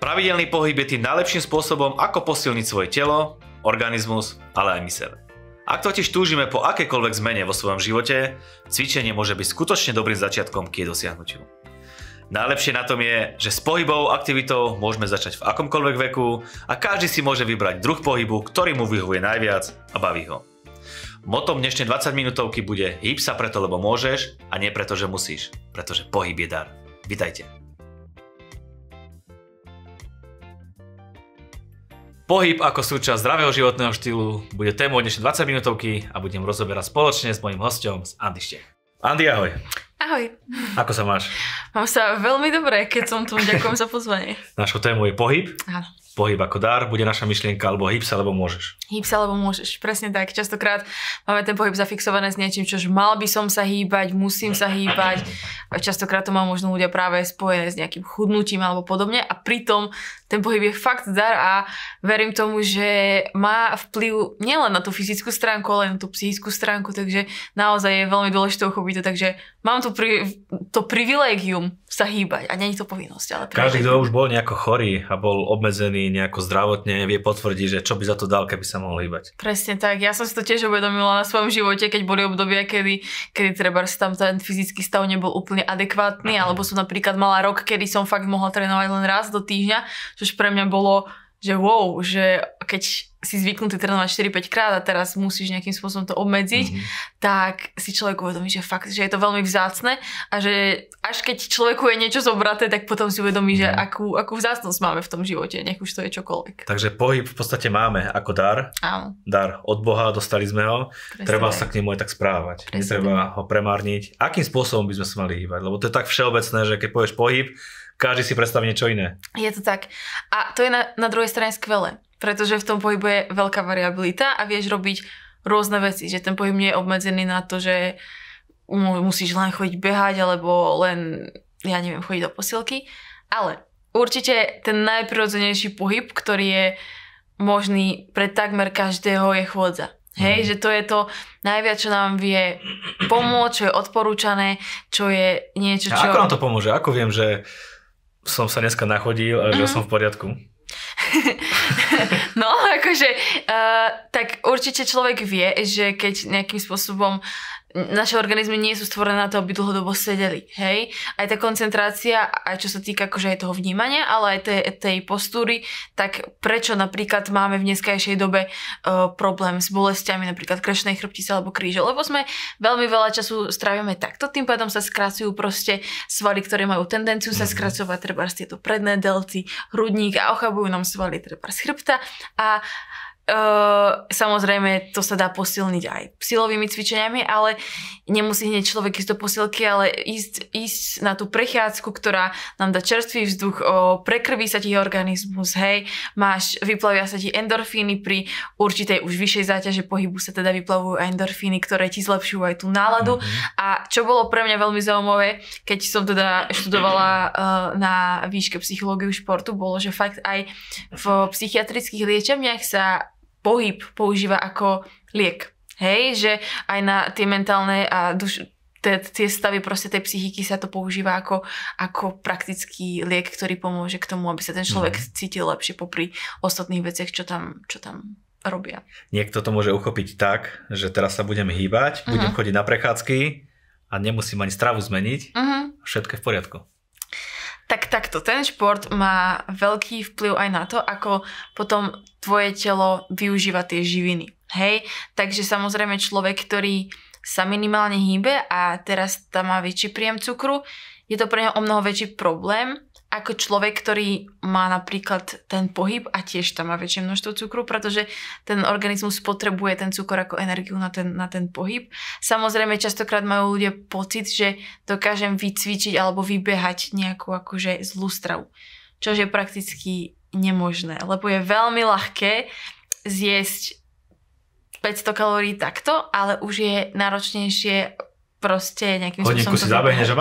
Pravidelný pohyb je tým najlepším spôsobom, ako posilniť svoje telo, organizmus, ale aj myseľ. Ak totiž túžime po akékoľvek zmene vo svojom živote, cvičenie môže byť skutočne dobrým začiatkom k jej dosiahnutiu. Najlepšie na tom je, že s pohybovou aktivitou môžeme začať v akomkoľvek veku a každý si môže vybrať druh pohybu, ktorý mu vyhovuje najviac a baví ho. Motom dnešnej 20 minútovky bude: hýb sa preto, lebo môžeš, a nie preto, že musíš, pretože pohyb je dar. Vitajte. Pohyb ako súčasť zdravého životného štýlu bude témou dnešnej 20 minútovky a budem rozoberať spoločne s mojím hosťom, s Andy Štech. Andy, ahoj. Ahoj. Ako sa máš? Mám sa veľmi dobre, keď som tu. Ďakujem za pozvanie. Našou témou je pohyb. Áno. Pohyb ako dar bude naša myšlienka, alebo hýb sa, lebo môžeš. Hýb sa, lebo môžeš, presne tak. Častokrát máme ten pohyb zafixované s niečím, čož mal by som sa hýbať, musím sa hýbať. Častokrát to má možno ľudia práve spojené s nejakým chudnutím alebo podobne, a pritom ten pohyb je fakt dar a verím tomu, že má vplyv nielen na tú fyzickú stránku, ale aj na tú psychickú stránku, takže naozaj je veľmi dôležité uchopiť to, takže mám to privilégium sa hýbať a nie je to povinnosť. Ale každý, kto už bol nejako chorý a bol obmedzený nejako zdravotne, vie potvrdiť, že čo by za to dal, keby sa mohol hýbať. Presne tak, ja som si to tiež uvedomila na svojom živote, keď boli obdobia, kedy trebárs tam ten fyzický stav nebol úplne adekvátny, alebo som napríklad mala rok, kedy som fakt mohla trénovať len raz do týždňa, čož pre mňa bolo, že wow, že keď si zvyknutý trénovať 4-5 krát a teraz musíš nejakým spôsobom to obmedziť, tak si človek uvedomí, že fakt, že je to veľmi vzácne a že až keď človeku je niečo zobraté, tak potom si uvedomí, že akú vzácnosť máme v tom živote, nech už to je čokoľvek. Takže pohyb v podstate máme ako dar. Áno. Dar od Boha, dostali sme ho. Presne. Treba sa k nemu aj tak správať. Presne. Netreba ho premárniť. Akým spôsobom by sme sa mali hýbať? Lebo to je tak všeobecné, že keď povieš pohyb, každý si predstaví niečo iné. Je to tak. A to je na druhej strane skvelé, pretože v tom pohybu je veľká variabilita a vieš robiť rôzne veci, že ten pohyb nie je obmedzený na to, že musíš len chodiť behať alebo len, ja neviem, chodiť do posilky, ale určite ten najprirodzenejší pohyb, ktorý je možný pre takmer každého, je chôdza. Hej, že to je to najviac, čo nám vie pomôcť, čo je odporúčané, čo je niečo, čo... A ako nám to pomôže? Ako viem, že som sa dneska nachodil a že som v poriadku? No, akože tak určite človek vie, že keď nejakým spôsobom naše organizmy nie sú stvorené na to, aby dlhodobo sedeli, hej? Aj tá koncentrácia, aj čo sa týka akože aj toho vnímania, ale aj tej postúry, tak prečo napríklad máme v dneskajšej dobe problém s bolestiami, napríklad krčnej chrbtice alebo kríže, lebo sme veľmi veľa času strávime takto, tým pádom sa skracujú proste svaly, ktoré majú tendenciu sa skracovať, treba z tieto predné delci, hrudník, a ochabujú nám svaly, treba z chrbta a... Samozrejme to sa dá posilniť aj silovými cvičeniami, ale nemusí hneď človek ísť do posilky, ale ísť na tú prechádzku, ktorá nám dá čerstvý vzduch, prekrví sa ti organizmus, hej, vyplavia sa ti endorfíny, pri určitej už vyššej záťaže pohybu sa teda vyplavujú endorfíny, ktoré ti zlepšujú aj tú náladu. A čo bolo pre mňa veľmi zaujímavé, keď som teda študovala na výške psychológiu športu, bolo, že fakt aj v psychiatrických liečebniach sa pohyb používa ako liek, hej, že aj na tie mentálne a tie stavy proste tej psychiky sa to používa ako praktický liek, ktorý pomôže k tomu, aby sa ten človek cítil lepšie popri ostatných veciach, čo tam robia. Niekto to môže uchopiť tak, že teraz sa budem hýbať, budem chodiť na prechádzky a nemusím ani stravu zmeniť, všetko je v poriadku. Tak takto, ten šport má veľký vplyv aj na to, ako potom tvoje telo využíva tie živiny, hej? Takže samozrejme človek, ktorý sa minimálne hýbe a teraz tam má väčší príjem cukru, je to pre neho omnoho väčší problém ako človek, ktorý má napríklad ten pohyb a tiež tam má väčšie množstvo cukru, pretože ten organizmus potrebuje ten cukor ako energiu na ten pohyb. Samozrejme, častokrát majú ľudia pocit, že dokážem vycvičiť alebo vybehať nejakú akože zlú stravu, čo je prakticky nemožné, lebo je veľmi ľahké zjesť 500 kalórií takto, ale už je náročnejšie proste nejakým spôsobom... Hodinku si zabehneš, že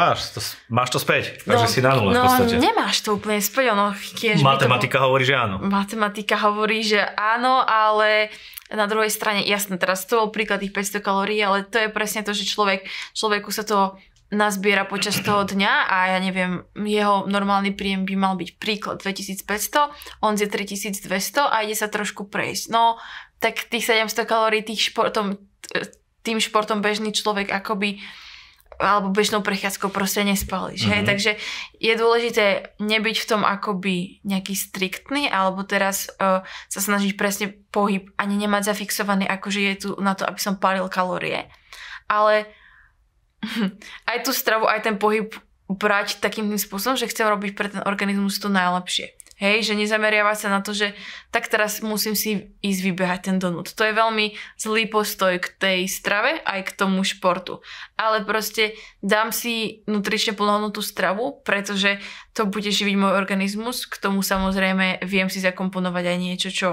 máš to späť, takže si na nule v podstate. No nemáš to úplne späť, ono... Matematika hovorí, že áno. Matematika hovorí, že áno, ale na druhej strane, jasné, teraz to bol príklad tých 500 kalórií, ale to je presne to, že človeku sa to nazbiera počas toho dňa a ja neviem, jeho normálny príjem by mal byť príklad 2500, on zje 3200 a ide sa trošku prejsť. No, tak tých 700 kalórií tým športom bežný človek akoby alebo bežnou prechádzkou proste nespálíš. Mm-hmm. Takže je dôležité nebyť v tom akoby nejaký striktný alebo teraz sa snažiť presne pohyb ani nemať zafixovaný, akože je tu na to, aby som pálil kalórie. Ale aj tú stravu, aj ten pohyb brať takým tým spôsobom, že chcem robiť pre ten organizmus to najlepšie. Hej, že nezameriava sa na to, že tak teraz musím si ísť vybehať ten donut. To je veľmi zlý postoj k tej strave aj k tomu športu. Ale proste dám si nutrične plnohodnotnú stravu, pretože to bude živiť môj organizmus. K tomu samozrejme viem si zakomponovať aj niečo, čo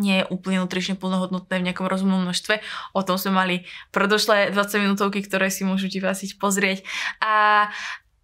nie je úplne nutrične plnohodnotné v nejakom rozumnom množstve. O tom sme mali predošlé 20 minútovky, ktoré si môžu diváci pozrieť.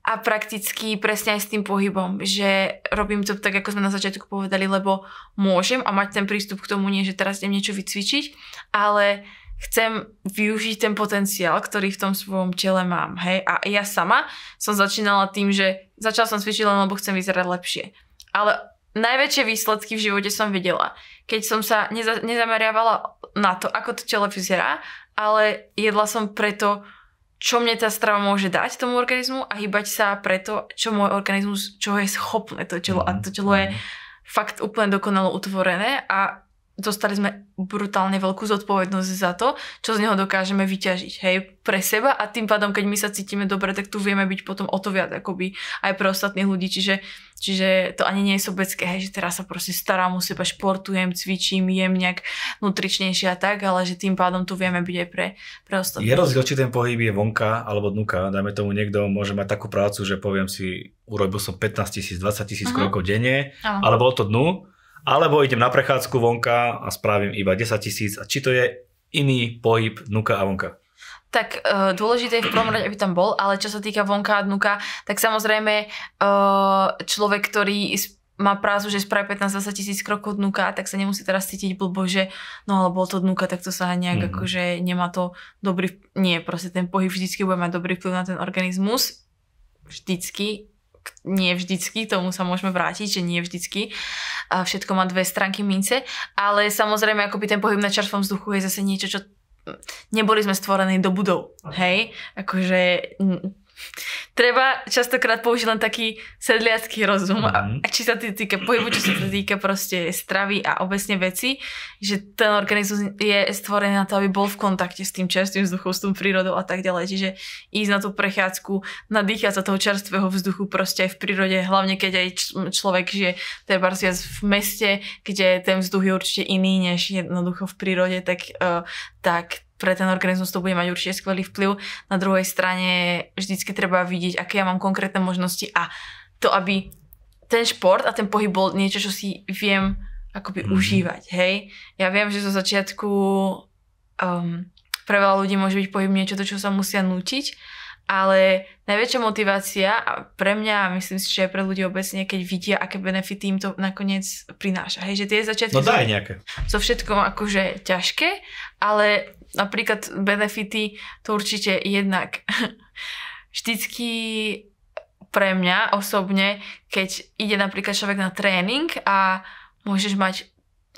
A prakticky presne aj s tým pohybom, že robím to tak, ako sme na začiatku povedali, lebo môžem a mať ten prístup k tomu nie, že teraz idem niečo vycvičiť, ale chcem využiť ten potenciál, ktorý v tom svojom tele mám. Hej? A ja sama som začínala tým, že začala som cvičiť len, lebo chcem vyzerať lepšie. Ale najväčšie výsledky v živote som videla, keď som sa nezameriavala na to, ako to telo vyzerá, ale jedla som preto, čo mne tá strava môže dať tomu organizmu a hýbať sa preto, čo môj organizmus, čo je schopné to telo. A to telo je fakt úplne dokonalo utvorené a dostali sme brutálne veľkú zodpovednosť za to, čo z neho dokážeme vyťažiť, hej, pre seba a tým pádom, keď my sa cítime dobre, tak tu vieme byť potom o to viac, akoby aj pre ostatných ľudí, čiže to ani nie je sobecké, hej, že teraz sa proste starám o seba, športujem, cvičím, jem nejak nutričnejšie a tak, ale že tým pádom tu vieme byť aj pre ostatných. Je rozdiel, či ten pohyb je vonka alebo dnuka, dajme tomu niekto môže mať takú prácu, že poviem si, urobil som 15 000, 20 000 krokov denne, ale bolo to dnu, alebo idem na prechádzku vonka a spravím iba 10 000 a či to je iný pohyb dnuka a vonka? Tak dôležité je v prvom rade, aby tam bol, ale čo sa týka vonka a dnuka, tak samozrejme človek, ktorý má prácu, že spraví 15 000 krokov dnuka, tak sa nemusí teraz cítiť blbo, že no ale bol to dnuka, tak to sa nejak akože nemá to dobrý, nie, proste ten pohyb vždycky bude mať dobrý vplyv na ten organizmus, vždycky. Nie vždycky, tomu sa môžeme vrátiť, že nie vždycky. Všetko má dve stránky mince, ale samozrejme akoby ten pohyb na čerstvom vzduchu je zase niečo, čo neboli sme stvorení do budov, hej? Akože treba častokrát použiť len taký sedliacký rozum, a či sa týka pohybu, či sa týka proste stravy a obecne veci, že ten organizmus je stvorený na to, aby bol v kontakte s tým čerstvým vzduchom, s tým prírodou a tak ďalej. Čiže ísť na tú prechádzku, nadýchať sa toho čerstvého vzduchu proste aj v prírode, hlavne keď aj človek žije trebárs viac v meste, kde ten vzduch je určite iný než jednoducho v prírode, tak pre ten organizmus to bude mať určite skvelý vplyv. Na druhej strane vždycky treba vidieť, aké ja mám konkrétne možnosti a to, aby ten šport a ten pohyb bol niečo, čo si viem akoby užívať, hej. Ja viem, že zo začiatku pre veľa ľudí môže byť pohyb niečo, do čo sa musia nútiť, ale najväčšia motivácia pre mňa a myslím si, že aj pre ľudí obecne, keď vidia, aké benefity im to nakoniec prináša. Hej, že tie začiatky sú všetkom akože ťažké, ale napríklad benefity to určite jednak vždycky pre mňa osobne, keď ide napríklad človek na tréning a môžeš mať,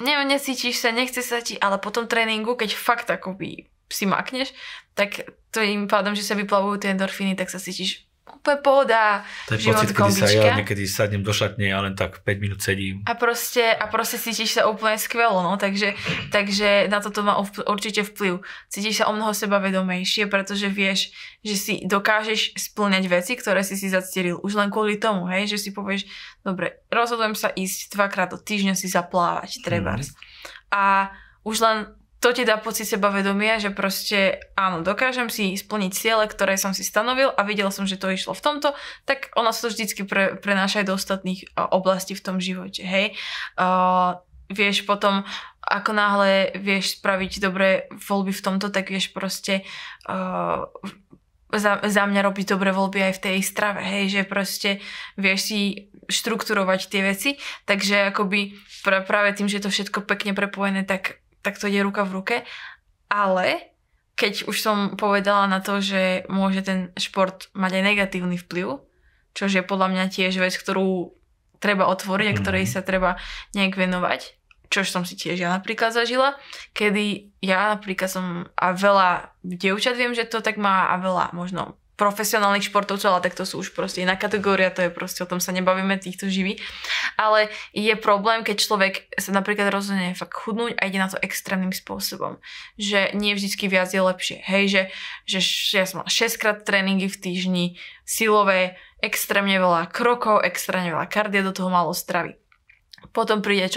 neviem, necítiš sa, nechce sa ti, ale po tom tréningu, keď fakt akoby si makneš, tak tým pádom, že sa vyplavujú tie endorfíny, tak sa cítiš úplne pohoda, život kombička. Ja niekedy sadnem do šatne a len tak 5 minút sedím. A proste cítiš sa úplne skvelo, no, takže na toto má určite vplyv. Cítiš sa o mnoho sebavedomejšie, pretože vieš, že si dokážeš splňať veci, ktoré si zacieril. Už len kvôli tomu, hej, že si povieš, dobre, rozhodujem sa ísť 2-krát do týždňa si zaplávať, trebárs. A už len to ti dá pocit sebavedomia, že proste áno, dokážem si splniť ciele, ktoré som si stanovil a videl som, že to išlo v tomto, tak ono sa to vždycky prenáša aj do ostatných oblastí v tom živote, hej. Vieš potom, ako náhle vieš spraviť dobré voľby v tomto, tak vieš proste za mňa robiť dobré voľby aj v tej strave, hej, že proste vieš si štrukturovať tie veci, takže akoby práve tým, že je to všetko pekne prepojené, tak to ide ruka v ruke, ale keď už som povedala na to, že môže ten šport mať aj negatívny vplyv, čo je podľa mňa tiež vec, ktorú treba otvoriť a ktorej sa treba nejak venovať, čo som si tiež ja napríklad zažila, kedy ja napríklad som a veľa dievčat viem, že to tak má a veľa možno profesionálnych športovcov, ale tak to sú už proste iná kategória, to je proste, o tom sa nebavíme, týchto živí. Ale je problém, keď človek sa napríklad rozhodne fakt chudnúť a ide na to extrémnym spôsobom. Že nie vždycky viac je lepšie. Hej, že ja som mala 6-krát tréningy v týždni, silové, extrémne veľa krokov, extrémne veľa kardia, do toho málo stravy. Potom príde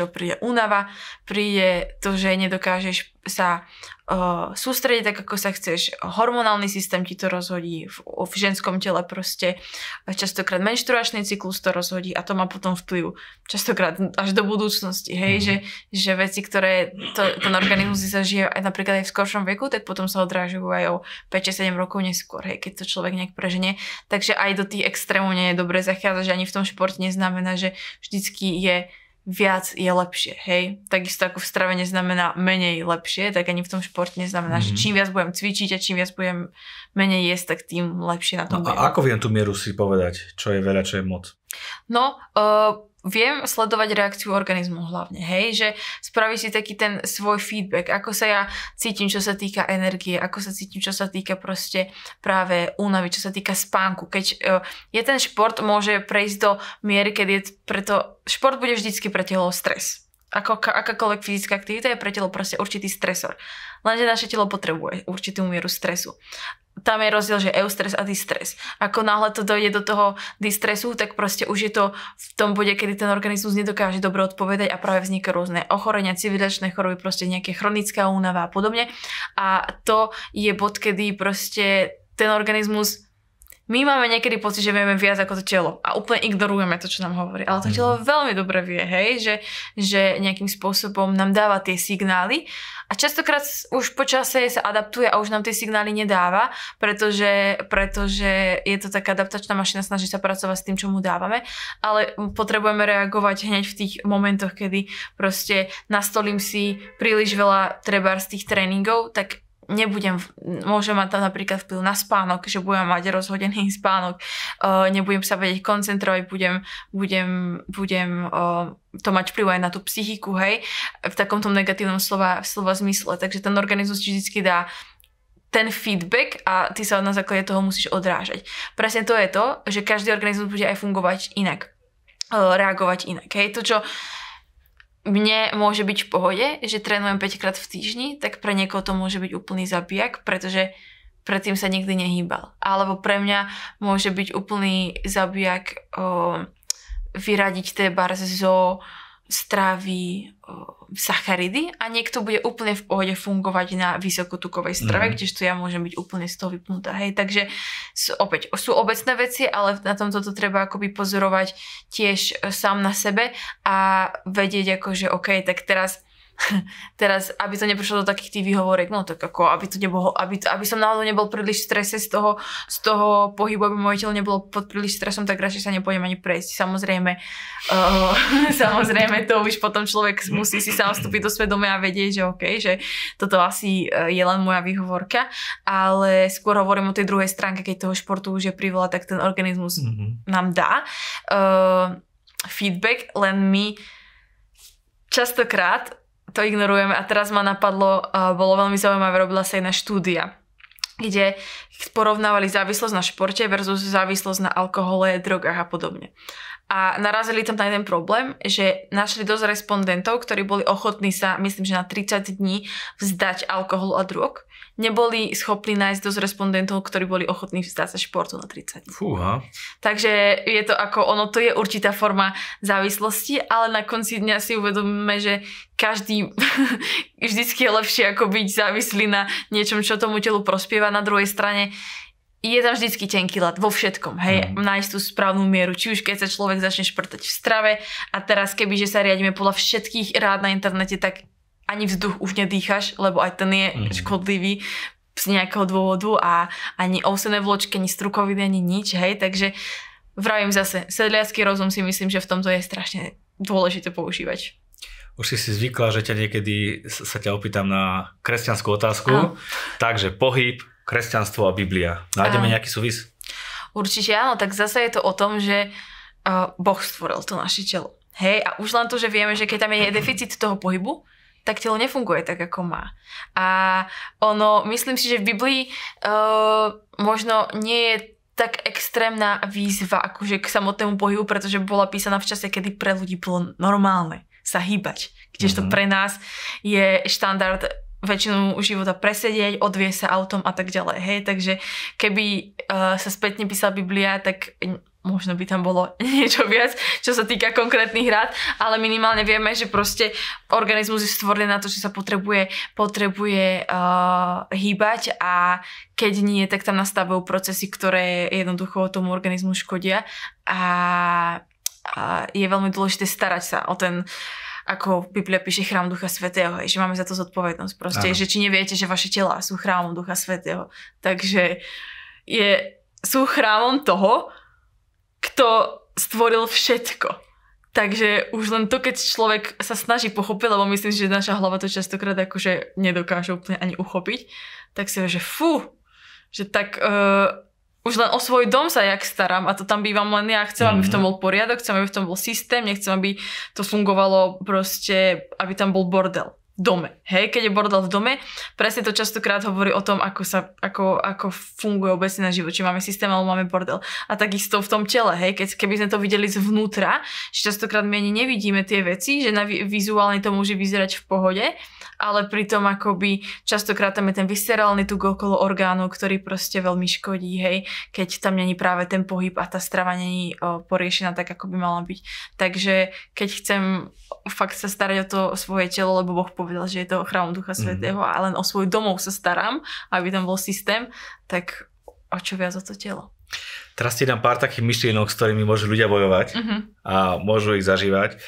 únava, príde to, že nedokážeš sa sústrediť tak, ako sa chceš. Hormonálny systém ti to rozhodí, v ženskom tele proste častokrát menštruačný cyklus to rozhodí a to má potom vplyv častokrát až do budúcnosti, hej, že veci, ktoré ten organizmus zažije aj napríklad aj v skoršom veku, tak potom sa odrážujú aj o 5-7 rokov neskôr, hej, keď to človek nejak preženie. Takže aj do tých extrémov nie je dobre zachádzať, že ani v tom športe neznamená, že vždycky je viac je lepšie, hej. Takisto ako v strave neznamená menej lepšie, tak ani v tom športe neznamená, že čím viac budem cvičiť a čím viac budem menej jesť, tak tým lepšie na tom budem. A ako viem tú mieru si povedať, čo je veľa, čo je moc? No, viem sledovať reakciu organizmu hlavne, hej, že spraví si taký ten svoj feedback, ako sa ja cítim, čo sa týka energie, ako sa cítim, čo sa týka proste práve únavy, čo sa týka spánku. Keď je ten šport, môže prejsť do miery, keď je preto šport bude vždycky pre telo stres. Akákoľvek fyzická aktivita je pre telo proste určitý stresor. Lenže naše telo potrebuje určitú mieru stresu. Tam je rozdiel, že eustres a distres. Ako náhle to dojde do toho distresu, tak proste už je to v tom bode, kedy ten organizmus nedokáže dobre odpovedať a práve vznikajú rôzne ochorenia, civilizačné choroby, proste nejaké chronická únava a podobne. A to je bod, kedy proste ten organizmus. My máme niekedy pocit, že vieme viac ako to telo a úplne ignorujeme to, čo nám hovorí. Ale to telo veľmi dobre vie, hej, že nejakým spôsobom nám dáva tie signály a častokrát už po čase sa adaptuje a už nám tie signály nedáva, pretože je to taká adaptačná mašina, snaží sa pracovať s tým, čo mu dávame, ale potrebujeme reagovať hneď v tých momentoch, kedy proste nastolím si príliš veľa treba z tých tréningov, tak môžem mať tam napríklad vplyv na spánok, že budem mať rozhodený spánok, nebudem sa vedieť koncentrovať, budem to mať vplyv aj na tú psychiku, hej, v takomto negatívnom slova zmysle, takže ten organizmus vždycky dá ten feedback a ty sa na základe toho musíš odrážať. Presne to je to, že každý organizmus bude aj fungovať inak, reagovať inak, hej, to čo mne môže byť v pohode, že trénujem 5-krát v týždni, tak pre niekoho to môže byť úplný zabijak, pretože predtým sa nikdy nehýbal. Alebo pre mňa môže byť úplný zabijak vyradiť trebárs zo stravy sacharidy a niekto bude úplne v pohode fungovať na vysokotukovej strave, kdežto ja môžem byť úplne z toho vypnutá. Hej. Takže opäť sú obecné veci, ale na tomto to treba akoby pozorovať tiež sám na sebe a vedieť akože OK, tak teraz, aby to neprišlo do takých tých výhovorek, no tak ako, aby to nebolo, aby som náhodou nebol príliš v strese z toho pohybu, aby moje telo nebolo pod príliš stresom, tak radšej sa nepôjdem ani prejsť. Samozrejme to už potom človek musí si sám vstúpiť do svedomia a vedieť, že OK, že toto asi je len moja výhovorka, ale skôr hovorím o tej druhej stránke, keď toho športu už je priveľa, tak ten organizmus nám dá feedback, len my častokrát to ignorujeme a teraz ma napadlo, bolo veľmi zaujímavé, robila sa jedna štúdia, kde porovnávali závislosť na športe versus závislosť na alkohole, drogách a podobne. A narazili tam na jeden problém, že našli dosť respondentov, ktorí boli ochotní sa, myslím, že na 30 dní vzdať alkoholu a drog. Neboli schopní nájsť dosť respondentov, ktorí boli ochotní vzdať sa športu na 30 dní. Fúha. Takže je to ako, ono to je určitá forma závislosti, ale na konci dňa si uvedomíme, že každý vždycky je lepšie ako byť závislý na niečom, čo tomu telu prospieva. Na druhej strane je tam vždycky tenký ľad vo všetkom, hej, nájsť tú správnu mieru, či už keď sa človek začne šprtať v strave a teraz kebyže sa riadíme podľa všetkých rád na internete, tak ani vzduch už nedýchaš, lebo aj ten je škodlivý z nejakého dôvodu a ani ovsené vločky, ani strukoviny, ani nič, hej, takže vravím zase, sedliacky rozum si myslím, že v tomto je strašne dôležité používať. Už si si zvykla, že ťa niekedy sa ťa opýtam na kresťanskú otázku. Áno. Takže pohyb, kresťanstvo a Biblia. Nájdeme nejaký súvis? Určite áno, tak zase je to o tom, že Boh stvoril to naše telo. Hej, a už len to, že vieme, že keď tam je deficit toho pohybu, tak telo nefunguje tak, ako má. A ono, myslím si, že v Biblii možno nie je tak extrémna výzva akože k samotnému pohybu, pretože bola písaná v čase, kedy pre ľudí bolo normálne sa hýbať. Kdežto pre nás je štandard väčšinu života presedieť, odviesť sa autom a tak ďalej. Hej, takže keby sa spätne písala Biblia, tak možno by tam bolo niečo viac, čo sa týka konkrétnych rád, ale minimálne vieme, že proste organizmus je stvorený na to, že sa potrebuje hýbať, a keď nie, tak tam nastavujú procesy, ktoré jednoducho tomu organizmu škodia, a je veľmi dôležité starať sa o ten, ako Biblia píše, chrám Ducha Svätého, že máme za to zodpovednosť proste, že či neviete, že vaše telá sú chrámom Ducha Svätého, takže sú chrámom toho, kto stvoril všetko. Takže už len to, keď človek sa snaží pochopiť, lebo myslím, že naša hlava to častokrát akože nedokáže úplne ani uchopiť, tak si vie, že fú, že tak už len o svoj dom sa jak starám, a to tam bývam len ja, chcem, aby v tom bol poriadok, chcem, aby v tom bol systém, nechcem, aby to fungovalo proste, aby tam bol bordel v dome. Hej, keď je bordel v dome, presne to častokrát hovorí o tom, ako funguje obecne na život. Či máme systém, alebo máme bordel. A takisto v tom tele, hej, keby sme to videli zvnútra, že častokrát my ani nevidíme tie veci, že vizuálne to môže vyzerať v pohode, ale pritom akoby častokrát tam je ten viscerálny tuk okolo orgánov, ktorý proste veľmi škodí, hej, keď tam není práve ten pohyb a tá strava není poriešená tak, ako by mala byť. Takže keď chcem fakt sa starať o to svoje telo, lebo Boh povedal, že je to chrám Ducha Svätého, a len o svoj domov sa starám, aby tam bol systém, tak o čo viac o to telo. Teraz ti dám pár takých myšlienok, s ktorými môžu ľudia bojovať a môžu ich zažívať.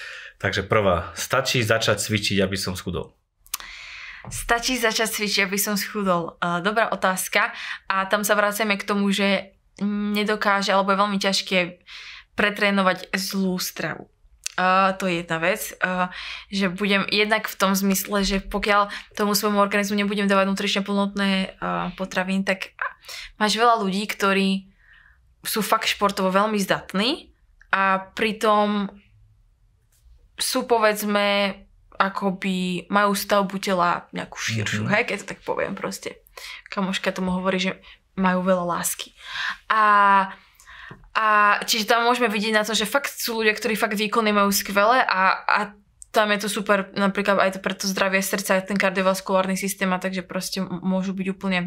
Takže prvá, stačí začať cvičiť, aby som schudol? Stačí začať cvičiť, aby som schudol. Dobrá otázka, a tam sa vraceme k tomu, že nedokáže, alebo je veľmi ťažké pretrénovať zlú stravu. To je jedna vec, že budem jednak v tom zmysle, že pokiaľ tomu svojmu organizmu nebudem dávať nutrične plnotné potraviny, tak máš veľa ľudí, ktorí sú fakt športovo veľmi zdatní a pritom sú, povedzme, akoby majú stavbu tela nejakú širšiu, hej, keď to tak poviem proste. Kamoška tomu hovorí, že majú veľa lásky. A čiže tam môžeme vidieť na to, že fakt sú ľudia, ktorí fakt výkony majú skvelé, a tam je to super, napríklad aj to pre to zdravie srdca, ten kardiovaskulárny systém, a takže proste môžu byť úplne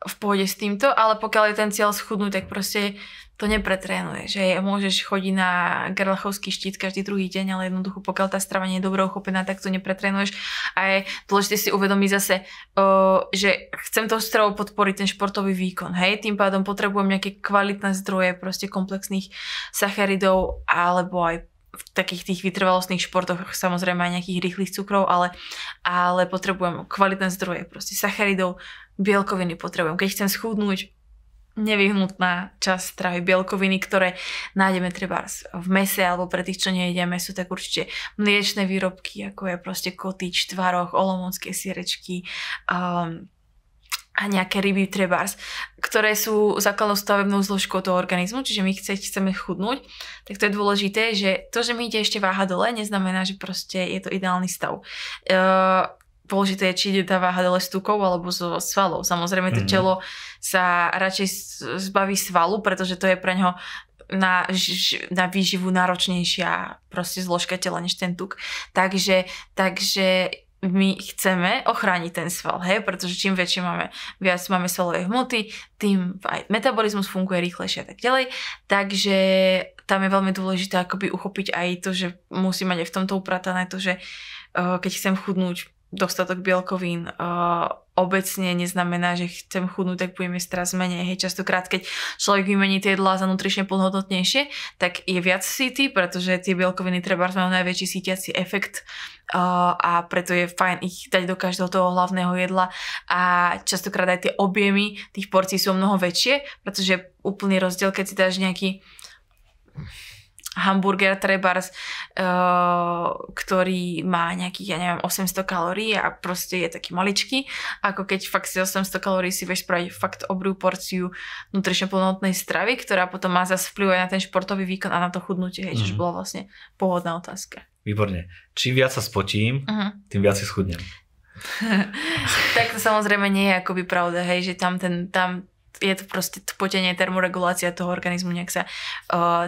v pohode s týmto, ale pokiaľ je ten cieľ schudnúť, tak proste to nepretrénuje, že môžeš chodiť na Gerlachovský štít každý druhý deň, ale jednoducho pokiaľ tá strava nie je dobrou uchopená, tak to nepretrénuješ, a je dôležité si uvedomiť zase, že chcem tou stravou podporiť ten športový výkon, hej, tým pádom potrebujem nejaké kvalitné zdroje proste komplexných sacharidov, alebo aj v takých tých vytrvalostných športoch samozrejme aj nejakých rýchlych cukrov, ale potrebujem kvalitné zdroje proste sacharidov, bielkoviny potrebujem. Keď chcem schudnúť, nevyhnutná časť stravy, bielkoviny, ktoré nájdeme treba v mese, alebo pre tých, čo nejedia meso, tak určite mliečne výrobky, ako je proste kotič, tvaroh, olomoucké sierečky, a nejaké ryby trebárs, ktoré sú základnou stavebnou zložkou toho organizmu, čiže my chceme chudnúť, tak to je dôležité, že to, že mi ide ešte váha dole, neznamená, že proste je to ideálny stav. Dôležité je, či ide tá váha dole z tukov alebo zo svalov. Samozrejme, to telo sa radšej zbaví svalu, pretože to je pre ňo na výživu náročnejšia proste zložka tela než ten tuk. Takže my chceme ochrániť ten sval, hej? Pretože čím väčšie viac máme svalovej hmoty, tým aj metabolizmus funguje rýchlejšie a tak ďalej. Takže tam je veľmi dôležité akoby uchopiť aj to, že musí mať aj v tomto upratané to, že keď chcem chudnúť, dostatok bielkovín obecne neznamená, že chcem chudnúť, tak budem jesť teraz menej. Hej, častokrát, keď človek vymení tie jedlá za nutrične plnohodnotnejšie, tak je viac sytý, pretože tie bielkoviny treba majú najväčší sytiaci efekt, a preto je fajn ich dať do každého toho hlavného jedla, a častokrát aj tie objemy tých porcií sú mnoho väčšie, pretože je úplný rozdiel, keď si dáš nejaký hamburger trebárs, ktorý má nejakých, ja neviem, 800 kalórií a proste je taký maličký, ako keď fakt si 800 kalórií si vieš spraviť fakt obrú porciu nutrične plnohodnotnej stravy, ktorá potom má zase vplyv aj na ten športový výkon a na to chudnutie, hej, čiže bola vlastne pôvodná otázka. Výborne. Čím viac sa spotím, tým viac si schudnem. Tak to samozrejme nie je akoby pravda, hej, že tam je to proste potenie, termoregulácia toho organizmu, nejak sa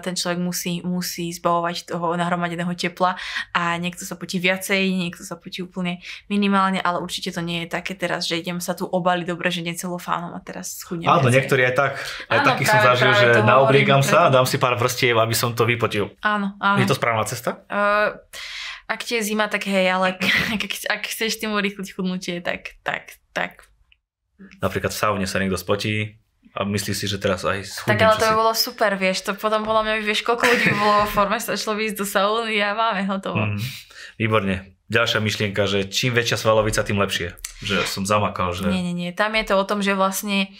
ten človek musí zbavovať toho nahromadeného tepla a niekto sa potí viacej, niekto sa potí úplne minimálne, ale určite to nie je také teraz, že idem sa tu obaliť dobre, že necelofánom a teraz schudnem. Áno, viacej. Niektorí aj takých som zažil, že naobliekam sa a dám si pár vrstiev, aby som to vypotil. Áno, áno. Je to správna cesta? Ak ti je zima, tak hej, ale ak chceš tým urýchliť chudnutie, tak. Napríklad v saune sa niekto spotí a myslí si, že teraz aj schudnem. Tak ale to by bolo super, vieš, to potom podľa mňa vieš, koľko ľudí by bolo vo forme, sa šlo ísť do sauny a máme hotovo. Výborne. Ďalšia myšlienka, že čím väčšia svalovica, tým lepšie. Že som zamakal, že... Nie. Tam je to o tom, že vlastne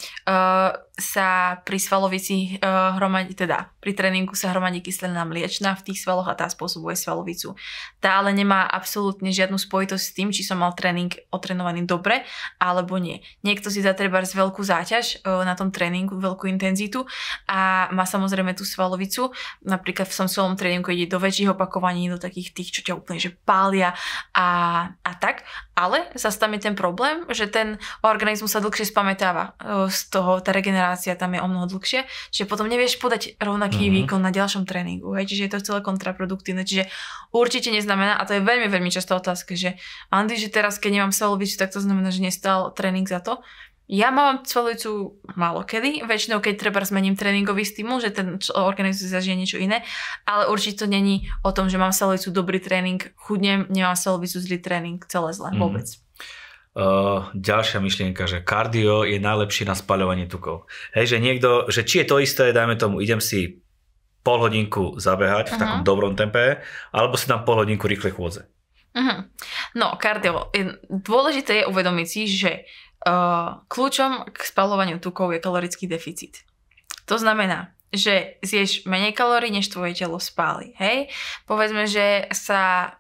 sa pri svalovici hromadí, teda pri tréningu sa hromadí kyselina mliečna v tých svaloch a tá spôsobuje svalovicu. Tá ale nemá absolútne žiadnu spojitosť s tým, či som mal tréning otrenovaný dobre, alebo nie. Niekto si dá trebárs veľkú záťaž na tom tréningu, veľkú intenzitu a má samozrejme tú svalovicu. Napríklad v svojom tréningu ide do väčších opakovaní, do takých tých, čo ťa úplne že pália a tak, ale zase tam je ten problém, že ten organizmus sa dlhšie spamätáva z toho, tá regenerácia tam je o mnoho dlhšie, čiže potom nevieš podať rovnaký výkon na ďalšom tréningu, hej? Čiže je to celé kontraproduktívne, čiže určite neznamená, a to je veľmi, veľmi častá otázka, že Andy, že teraz keď nemám svalovicu, tak to znamená, že nestal tréning za to. Ja mám svalovicu málokedy, väčšinou keď treba zmením tréningový stimul, že ten organizmus zažije niečo iné, ale určite to není o tom, že mám svalovicu dobrý tréning, chudnem, nemám svalovicu zlý tréning, celé zle, vôbec. Ďalšia myšlienka, že kardio je najlepšie na spaľovanie tukov. Hej, že niekto, že či je to isté, dajme tomu, idem si pol hodinku zabehať v takom dobrom tempe, alebo si dám pol hodinku rýchlej chôdze. No, kardio. Dôležité je uvedomiť si, že kľúčom k spaľovaniu tukov je kalorický deficit. To znamená, že zješ menej kalórií, než tvoje telo spáli. Hej? Povedzme, že sa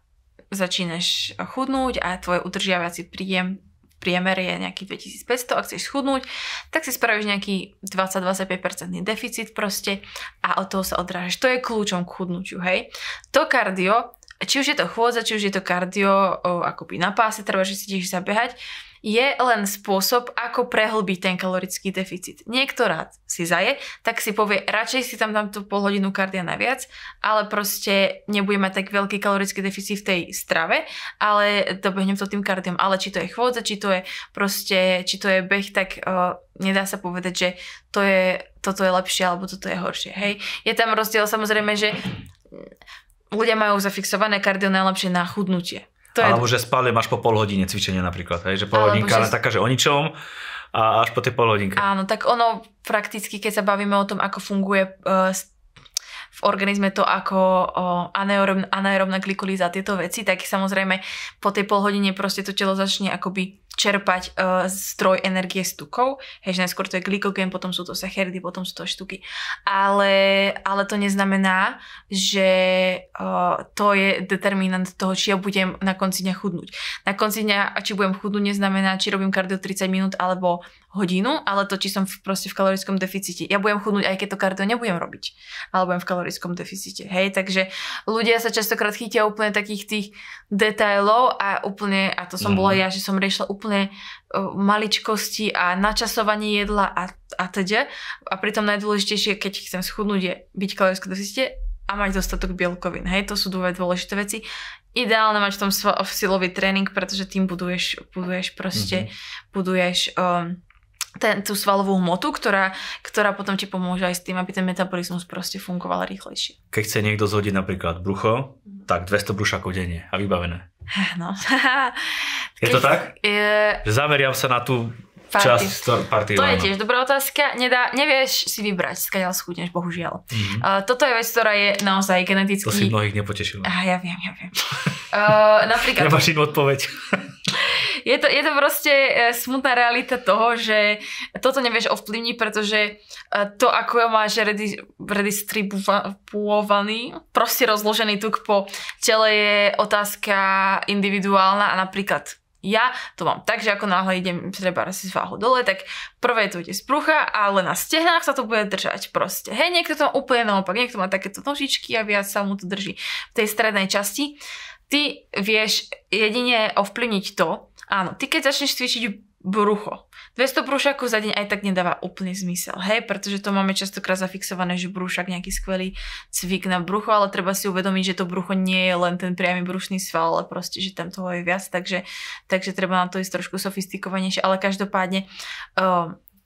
začínaš chudnúť a tvoj udržiavací príjem priemer je nejaký 2500, ak chceš schudnúť, tak si spravíš nejaký 20-25% deficit proste a od toho sa odrážaš. To je kľúčom k chudnutiu, hej. To kardio, či už je to chôdza, či už je to kardio akoby na páse, treba, že si tiež zabehať, je len spôsob, ako prehlbiť ten kalorický deficit. Niekto rád si zaje, tak si povie, radšej si tam dám tú pol hodinu kardia naviac, ale proste nebude mať tak veľký kalorický deficit v tej strave, ale dobehnem to tým kardiom. Ale či to je chôdza, či to je beh, tak nedá sa povedať, že toto je lepšie, alebo toto je horšie. Hej? Je tam rozdiel samozrejme, že ľudia majú zafixované kardio najlepšie na chudnutie. Alebo že spále máš po pol hodine cvičenia napríklad, hej? Že pol hodinka len taká, že o ničom a až po tej pol hodinke. Áno, tak ono prakticky, keď sa bavíme o tom, ako funguje v organizme to ako anaerobná glykolíza a tieto veci, tak samozrejme po tej pol hodine proste to telo začne akoby čerpať zdroj energie z tukov. Hej, že najskôr to je glykogén, potom sú to sacharidy, potom sú to štuky. Ale to neznamená, že to je determinant toho, či ja budem na konci dňa chudnúť. Na konci dňa, či budem chudnúť, neznamená, či robím kardio 30 minút alebo hodinu, ale to, či som proste v kalorickom deficite. Ja budem chudnúť, aj keď to kardio nebudem robiť, ale budem v kalorickom deficite. Hej, takže ľudia sa častokrát chytia úplne takých tých detailov a úplne, a to som bola ja, že som riešila úplne maličkosti a načasovanie jedla a teda. A pritom najdôležitejšie, keď chcem schudnúť, je byť kaloricky deficite a mať dostatok bielkovín. Hej, to sú dve dôležité veci. Ideálne mať v tom silový tréning, pretože tým buduješ tú svalovú hmotu, ktorá potom ti pomôže aj s tým, aby ten metabolizmus proste fungoval rýchlejšie. Keď chce niekto zhodiť napríklad brucho, tak 200 brúšakov denne a vybavené. No. Je to tak? Zameriam sa na tú časť party. To je tiež dobrá otázka. Nevieš si vybrať, skáďal schudneš, bohužiaľ. Toto je vec, ktorá je naozaj geneticky... To si mnohých nepotešilo. Ja viem. Napríklad... Nemáš inú odpoveď. Je to proste smutná realita toho, že toto nevieš ovplyvniť, pretože to, ako máš redistribuovaný, proste rozložený tuk po tele, je otázka individuálna. A napríklad ja to mám tak, že ako náhle idem treba si s váhou dole, tak prvé to ide z brucha, ale na stehnách sa to bude držať proste. Hej, niekto to má úplne naopak, niekto má takéto nožičky a viac sa mu to drží v tej strednej časti. Ty vieš jedine ovplyvniť to, áno, ty keď začneš cvičiť brucho. 200 brúšakov za deň aj tak nedáva úplný zmysel, hej, pretože to máme častokrát zafixované, že brúšak nejaký skvelý cvik na brucho, ale treba si uvedomiť, že to brucho nie je len ten priamy brušný sval, ale proste, že tam toho je viac, takže treba na to ísť trošku sofistikovanejšie, ale každopádne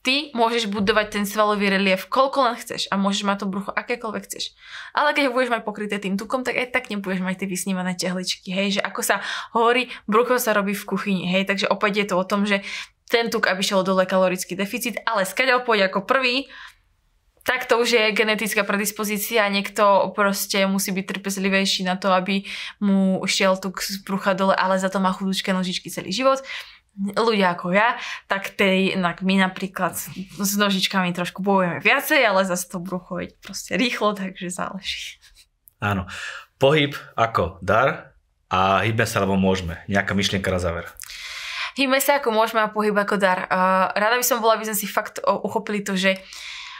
ty môžeš budovať ten svalový relief koľko len chceš a môžeš mať to brucho akékoľvek chceš. Ale keď ho budeš mať pokryté tým tukom, tak aj tak nebudeš mať tie vysnívané tehličky. Hej, že ako sa hovorí, brucho sa robí v kuchyni. Hej, takže opäť je to o tom, že ten tuk, aby šiel dole kalorický deficit, ale skáďal pôjde ako prvý, tak to už je genetická predispozícia. Niekto proste musí byť trpezlivejší na to, aby mu šiel tuk z brucha dole, ale za to má chudúčké nožičky celý život. Ľudia ako ja, tak my napríklad s nožičkami trošku bojujeme viacej, ale zase to brucho je proste rýchlo, takže záleží. Áno. Pohyb ako dar a hýbme sa, lebo môžeme. Nejaká myšlienka na záver. Hýbme sa ako môžeme a pohyb ako dar. Rada by som bola, aby sme si fakt uchopili to, že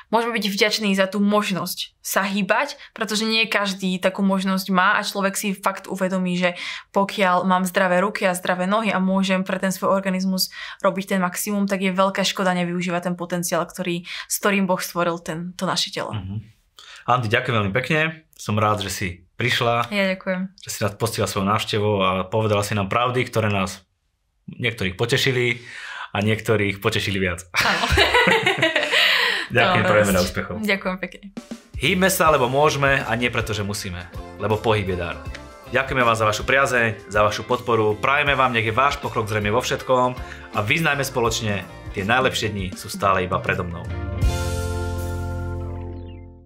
môžeme byť vďační za tú možnosť sa hýbať, pretože nie každý takú možnosť má a človek si fakt uvedomí, že pokiaľ mám zdravé ruky a zdravé nohy a môžem pre ten svoj organizmus robiť ten maximum, tak je veľká škoda nevyužívať ten potenciál, s ktorým Boh stvoril to naše telo. Andy, ďakujem veľmi pekne. Som rád, že si prišla. Ja ďakujem. Že si nás postihla svojou návštevou a povedala si nám pravdy, ktoré nás niektorých potešili a niektorých potešili viac. Ďakujem, prajeme na úspechov. Ďakujem pekne. Hýbme sa, lebo môžeme a nie preto, že musíme. Lebo pohyb je dar. Ďakujeme vám za vašu priazeň, za vašu podporu. Prajeme vám, nech je váš pokrok zrejme vo všetkom a vyznajme spoločne, tie najlepšie dni sú stále iba predo mnou.